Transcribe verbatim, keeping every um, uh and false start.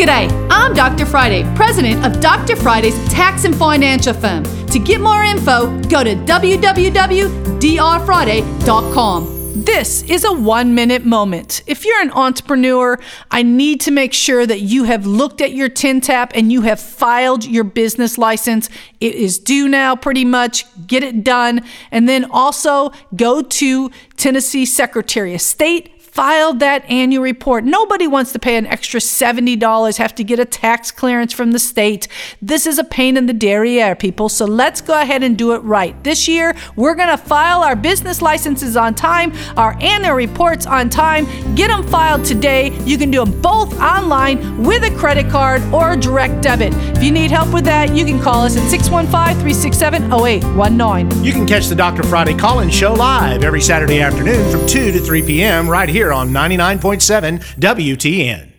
G'day, I'm Doctor Friday, president of Doctor Friday's tax and financial firm. To get more info, go to w w w dot d r friday dot com. This is a one-minute moment. If you're an entrepreneur, I need to make sure that you have looked at your TINTAP and you have filed your business license. It is due now, pretty much. Get it done. And then also go to Tennessee Secretary of State, file that annual report. Nobody wants to pay an extra seventy dollars, have to get a tax clearance from the state. This is a pain in the derriere, people. So let's go ahead and do it right. This year, we're going to file our business licenses on time, our annual reports on time. Get them filed today. You can do them both online with a credit card or a direct debit. If you need help with that, you can call us at six one five, three six seven, zero eight one nine. You can catch the Doctor Friday call-in show live every Saturday afternoon from two to three p.m. right here on ninety-nine point seven W T N.